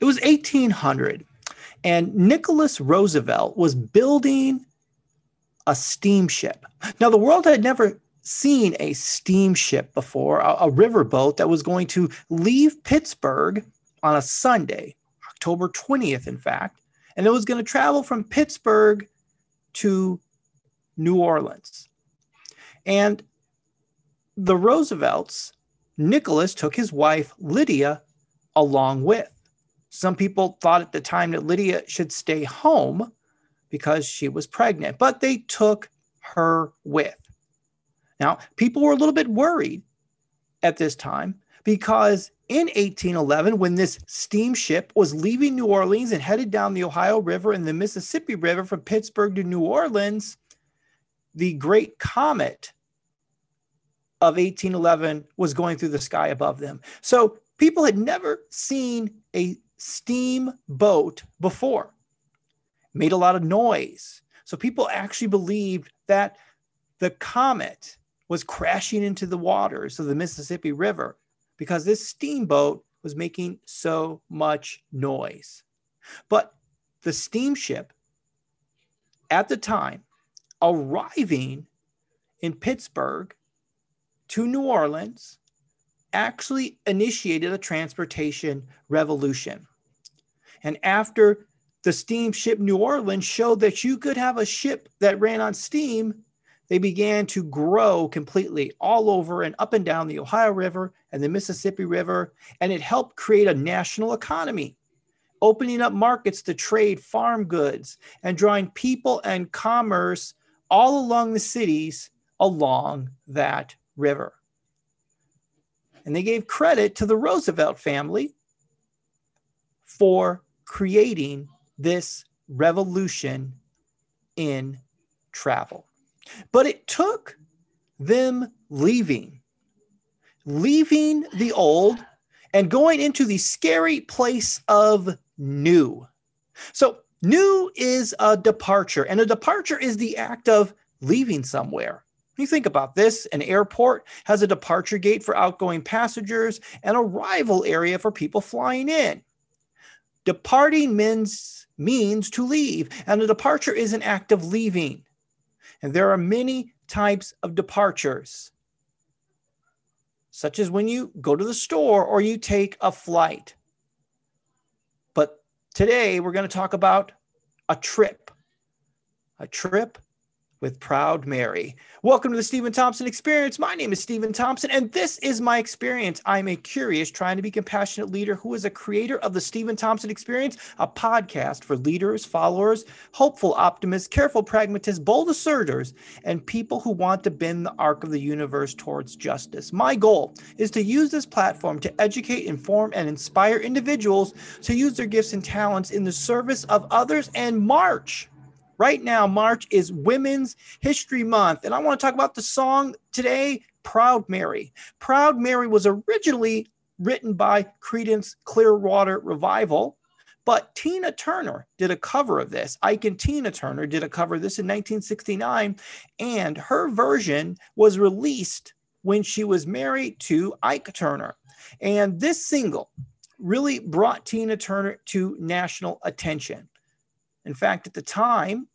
It was 1800, and Nicholas Roosevelt was building a steamship. Now, the world had never seen a steamship before, a riverboat that was going to leave Pittsburgh on a Sunday, October 20th, in fact, and it was going to travel from Pittsburgh to New Orleans. And the Roosevelts, Nicholas took his wife, Lydia, along with. Some people thought at the time that Lydia should stay home because she was pregnant, but they took her with. Now, people were a little bit worried at this time because in 1811, when this steamship was leaving New Orleans and headed down the Ohio River and the Mississippi River from Pittsburgh to New Orleans, the Great Comet of 1811 was going through the sky above them. So people had never seen a steamboat before. It made a lot of noise. So people actually believed that the comet was crashing into the waters of the Mississippi River because this steamboat was making so much noise. But the steamship at the time arriving in Pittsburgh to New Orleans actually initiated a transportation revolution. And after the steamship New Orleans showed that you could have a ship that ran on steam, they began to grow completely all over and up and down the Ohio River and the Mississippi River, and it helped create a national economy, opening up markets to trade farm goods and drawing people and commerce all along the cities along that river. And they gave credit to the Roosevelt family for creating this revolution in travel. But it took them leaving the old and going into the scary place of new. So new is a departure, and a departure is the act of leaving somewhere. When you think about this, an airport has a departure gate for outgoing passengers and an arrival area for people flying in. Departing means to leave, and a departure is an act of leaving. And there are many types of departures, such as when you go to the store or you take a flight. But today we're going to talk about a trip with Proud Mary. Welcome to the Steven Thompson Experience. My name is Steven Thompson, and this is my experience. I'm a curious, trying to be compassionate leader who is a creator of the Steven Thompson Experience, a podcast for leaders, followers, hopeful optimists, careful pragmatists, bold asserters, and people who want to bend the arc of the universe towards justice. My goal is to use this platform to educate, inform, and inspire individuals to use their gifts and talents in the service of others and march. Right now, March is Women's History Month, and I want to talk about the song today, Proud Mary. Proud Mary was originally written by Creedence Clearwater Revival, but Tina Turner did a cover of this. Ike and Tina Turner did a cover of this in 1969, and her version was released when she was married to Ike Turner. And this single really brought Tina Turner to national attention. In fact, at the time,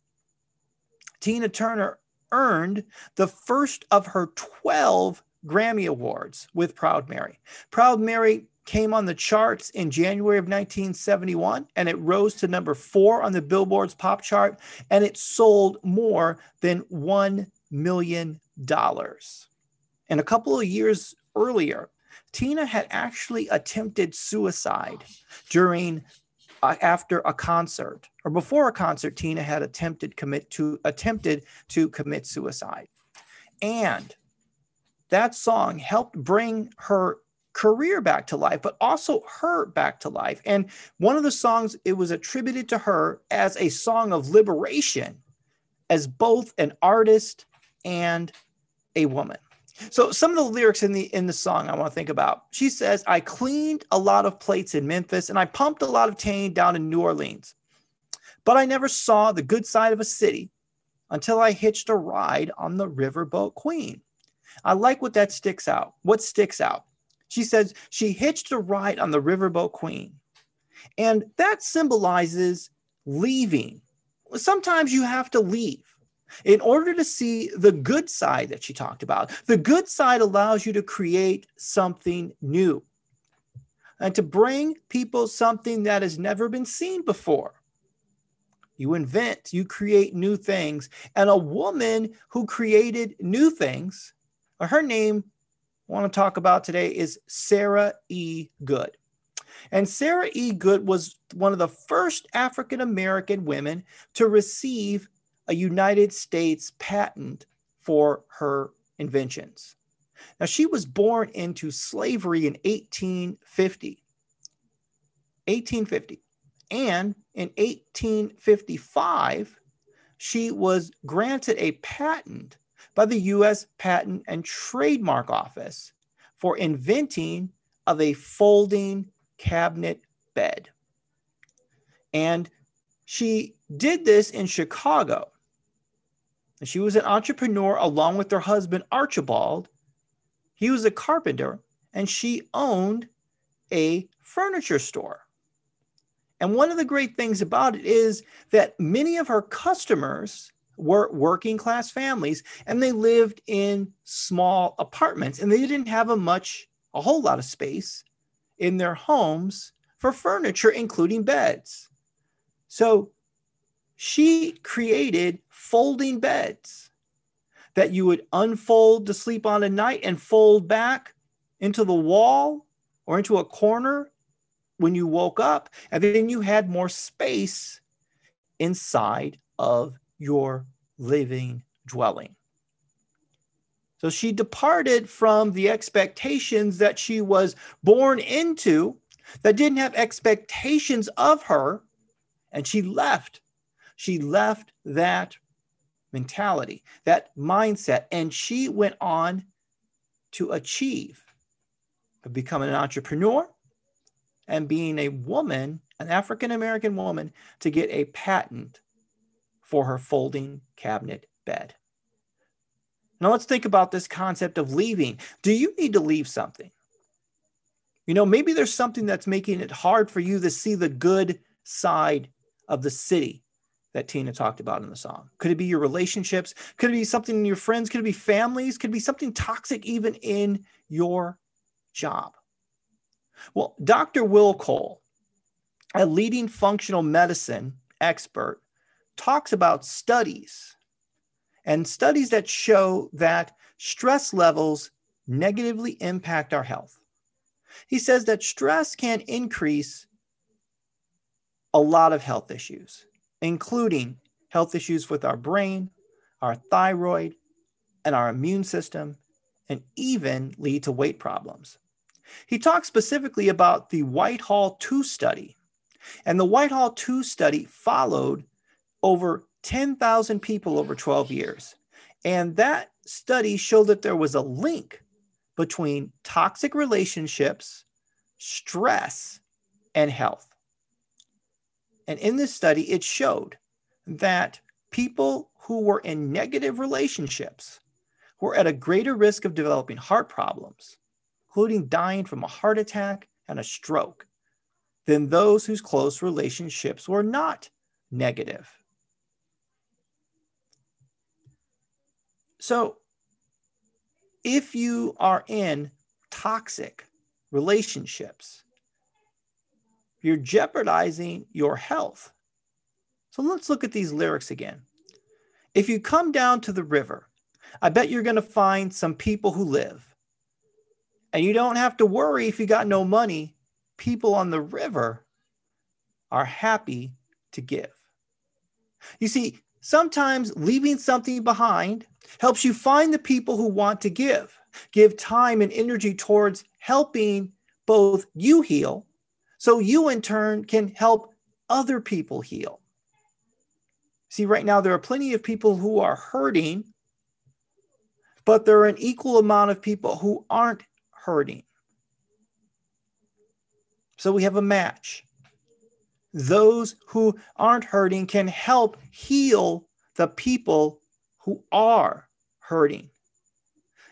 Tina Turner earned the first of her 12 Grammy Awards with Proud Mary. Proud Mary came on the charts in January of 1971, and it rose to number 4 on the Billboard's pop chart, and it sold more than $1 million. And a couple of years earlier, Tina had actually attempted suicide after a concert, or before a concert, Tina had attempted to commit suicide. And that song helped bring her career back to life, but also her back to life. And one of the songs, it was attributed to her as a song of liberation as both an artist and a woman. So some of the lyrics in the song I want to think about. She says, I cleaned a lot of plates in Memphis and I pumped a lot of tang down in New Orleans, but I never saw the good side of a city until I hitched a ride on the Riverboat Queen. I like what that sticks out. What sticks out? She says she hitched a ride on the Riverboat Queen. And that symbolizes leaving. Sometimes you have to leave in order to see the good side that she talked about. The good side allows you to create something new and to bring people something that has never been seen before. You invent, you create new things. And a woman who created new things, her name I want to talk about today is Sarah E. Goode. And Sarah E. Goode was one of the first African-American women to receive a United States patent for her inventions. Now, she was born into slavery in 1850. And in 1855, she was granted a patent by the U.S. Patent and Trademark Office for inventing of a folding cabinet bed. And she did this in Chicago. And she was an entrepreneur along with her husband, Archibald. He was a carpenter, and she owned a furniture store. And one of the great things about it is that many of her customers were working class families, and they lived in small apartments, and they didn't have a whole lot of space in their homes for furniture, including beds. So she created folding beds that you would unfold to sleep on at night and fold back into the wall or into a corner when you woke up, and then you had more space inside of your living dwelling. So she departed from the expectations that she was born into, that didn't have expectations of her, and she left. She left that mentality, that mindset, and she went on to achieve, becoming an entrepreneur and being a woman, an African-American woman, to get a patent for her folding cabinet bed. Now let's think about this concept of leaving. Do you need to leave something? You know, maybe there's something that's making it hard for you to see the good side of the city that Tina talked about in the song. Could it be your relationships? Could it be something in your friends? Could it be families? Could it be something toxic even in your job? Well, Dr. Will Cole, a leading functional medicine expert, talks about studies that show that stress levels negatively impact our health. He says that stress can increase a lot of health issues, including health issues with our brain, our thyroid, and our immune system, and even lead to weight problems. He talks specifically about the Whitehall II study, and the Whitehall II study followed over 10,000 people over 12 years. And that study showed that there was a link between toxic relationships, stress, and health. And in this study, it showed that people who were in negative relationships were at a greater risk of developing heart problems, including dying from a heart attack and a stroke, than those whose close relationships were not negative. So if you are in toxic relationships, you're jeopardizing your health. So let's look at these lyrics again. If you come down to the river, I bet you're going to find some people who live. And you don't have to worry if you got no money. People on the river are happy to give. You see, sometimes leaving something behind helps you find the people who want to give time and energy towards helping both you heal, so you in turn can help other people heal. See, right now there are plenty of people who are hurting, but there are an equal amount of people who aren't hurting. So we have a match. Those who aren't hurting can help heal the people who are hurting.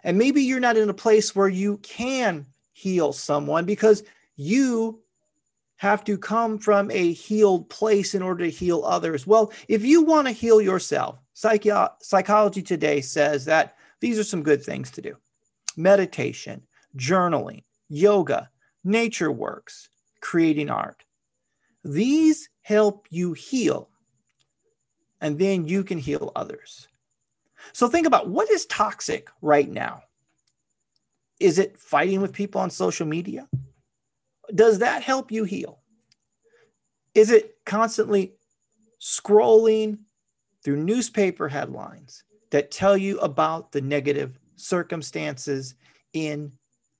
And maybe you're not in a place where you can heal someone because you have to come from a healed place in order to heal others? Well, if you want to heal yourself, psychology today says that these are some good things to do. Meditation, journaling, yoga, nature works, creating art. These help you heal, and then you can heal others. So think about what is toxic right now. Is it fighting with people on social media? Does that help you heal? Is it constantly scrolling through newspaper headlines that tell you about the negative circumstances in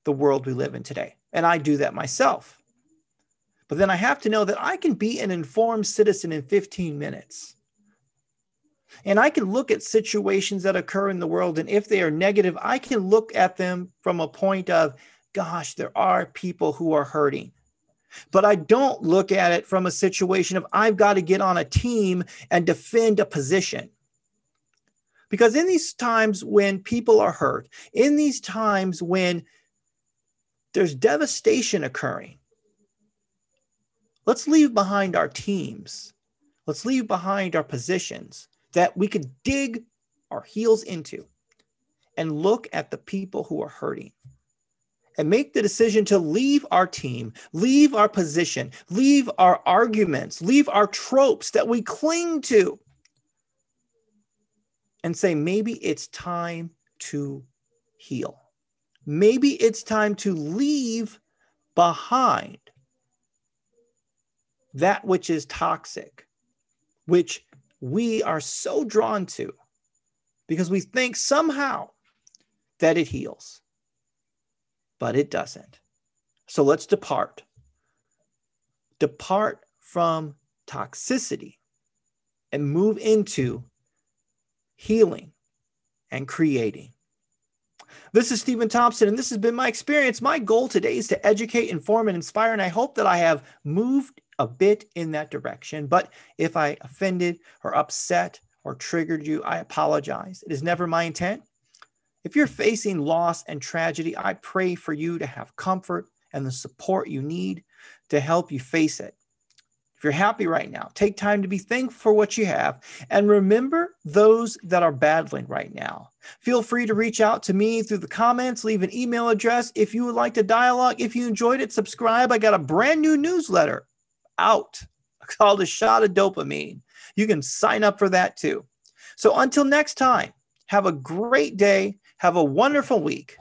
the world we live in today? And I do that myself. But then I have to know that I can be an informed citizen in 15 minutes. And I can look at situations that occur in the world, and if they are negative, I can look at them from a point of, gosh, there are people who are hurting. But I don't look at it from a situation of, I've got to get on a team and defend a position. Because in these times when people are hurt, in these times when there's devastation occurring, let's leave behind our teams. Let's leave behind our positions that we could dig our heels into and look at the people who are hurting and make the decision to leave our team, leave our position, leave our arguments, leave our tropes that we cling to and say, maybe it's time to heal. Maybe it's time to leave behind that which is toxic, which we are so drawn to because we think somehow that it heals, but it doesn't. So let's depart. Depart from toxicity and move into healing and creating. This is Steven Thompson, and this has been my experience. My goal today is to educate, inform, and inspire, and I hope that I have moved a bit in that direction. But if I offended or upset or triggered you, I apologize. It is never my intent. If you're facing loss and tragedy, I pray for you to have comfort and the support you need to help you face it. If you're happy right now, take time to be thankful for what you have and remember those that are battling right now. Feel free to reach out to me through the comments, leave an email address if you would like to dialogue. If you enjoyed it, subscribe. I got a brand new newsletter out called A Shot of Dopamine. You can sign up for that too. So until next time, have a great day. Have a wonderful week.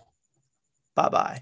Bye-bye.